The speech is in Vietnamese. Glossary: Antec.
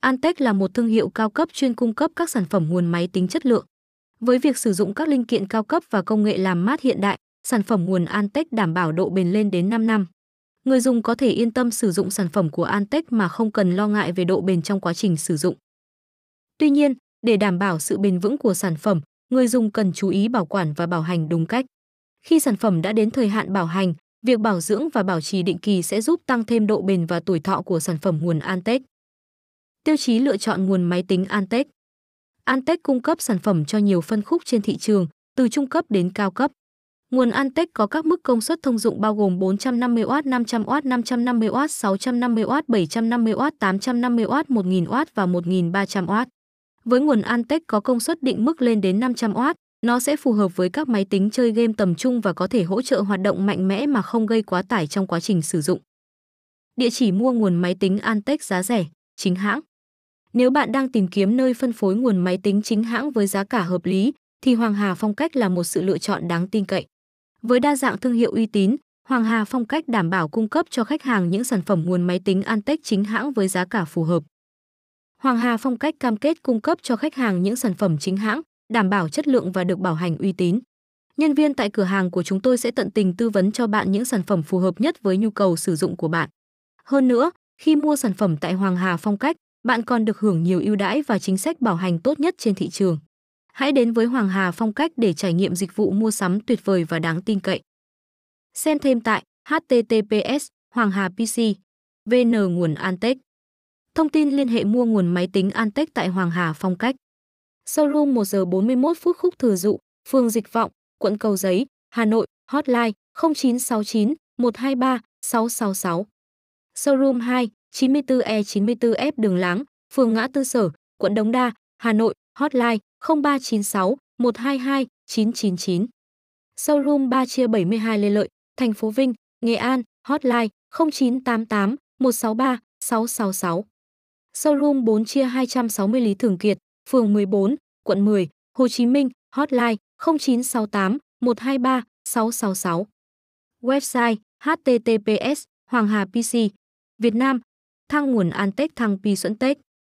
Antec là một thương hiệu cao cấp chuyên cung cấp các sản phẩm nguồn máy tính chất lượng. Với việc sử dụng các linh kiện cao cấp và công nghệ làm mát hiện đại, sản phẩm nguồn Antec đảm bảo độ bền lên đến 5 năm. Người dùng có thể yên tâm sử dụng sản phẩm của Antec mà không cần lo ngại về độ bền trong quá trình sử dụng. Tuy nhiên, để đảm bảo sự bền vững của sản phẩm, người dùng cần chú ý bảo quản và bảo hành đúng cách. Khi sản phẩm đã đến thời hạn bảo hành, việc bảo dưỡng và bảo trì định kỳ sẽ giúp tăng thêm độ bền và tuổi thọ của sản phẩm nguồn Antec. Tiêu chí lựa chọn nguồn máy tính Antec. Antec cung cấp sản phẩm cho nhiều phân khúc trên thị trường, từ trung cấp đến cao cấp. Nguồn Antec có các mức công suất thông dụng bao gồm 450W, 500W, 550W, 650W, 750W, 850W, 1000W và 1300W. Với nguồn Antec có công suất định mức lên đến 500W, nó sẽ phù hợp với các máy tính chơi game tầm trung và có thể hỗ trợ hoạt động mạnh mẽ mà không gây quá tải trong quá trình sử dụng. Địa chỉ mua nguồn máy tính Antec giá rẻ, chính hãng. Nếu bạn đang tìm kiếm nơi phân phối nguồn máy tính chính hãng với giá cả hợp lý, thì Hoàng Hà Phong Cách là một sự lựa chọn đáng tin cậy. Với đa dạng thương hiệu uy tín, Hoàng Hà Phong Cách đảm bảo cung cấp cho khách hàng những sản phẩm nguồn máy tính Antec chính hãng với giá cả phù hợp. Hoàng Hà Phong Cách cam kết cung cấp cho khách hàng những sản phẩm chính hãng, đảm bảo chất lượng và được bảo hành uy tín. Nhân viên tại cửa hàng của chúng tôi sẽ tận tình tư vấn cho bạn những sản phẩm phù hợp nhất với nhu cầu sử dụng của bạn. Hơn nữa, khi mua sản phẩm tại Hoàng Hà Phong Cách, bạn còn được hưởng nhiều ưu đãi và chính sách bảo hành tốt nhất trên thị trường. Hãy đến với Hoàng Hà Phong Cách để trải nghiệm dịch vụ mua sắm tuyệt vời và đáng tin cậy. Xem thêm tại https://hoanghapc.vn nguồn Antec. Thông tin liên hệ mua nguồn máy tính Antec tại Hoàng Hà Phong Cách. Showroom 1h41 Khúc Thừa Dụ, phường Dịch Vọng, quận Cầu Giấy, Hà Nội. Hotline 0969 123 666. Showroom 2, 94E94F Đường Láng, phường Ngã Tư Sở, quận Đống Đa, Hà Nội. Hotline 0396 122 999. Showroom 3/72 Lê Lợi, thành phố Vinh, Nghệ An. Hotline 0988 163 666. Showroom 4/260 Lý Thường Kiệt, phường 14, quận 10, Hồ Chí Minh. Hotline 0968 123 666. Website https://hoanghapc.vn. Thang nguồn Antec Thang Pi Xuân Tech.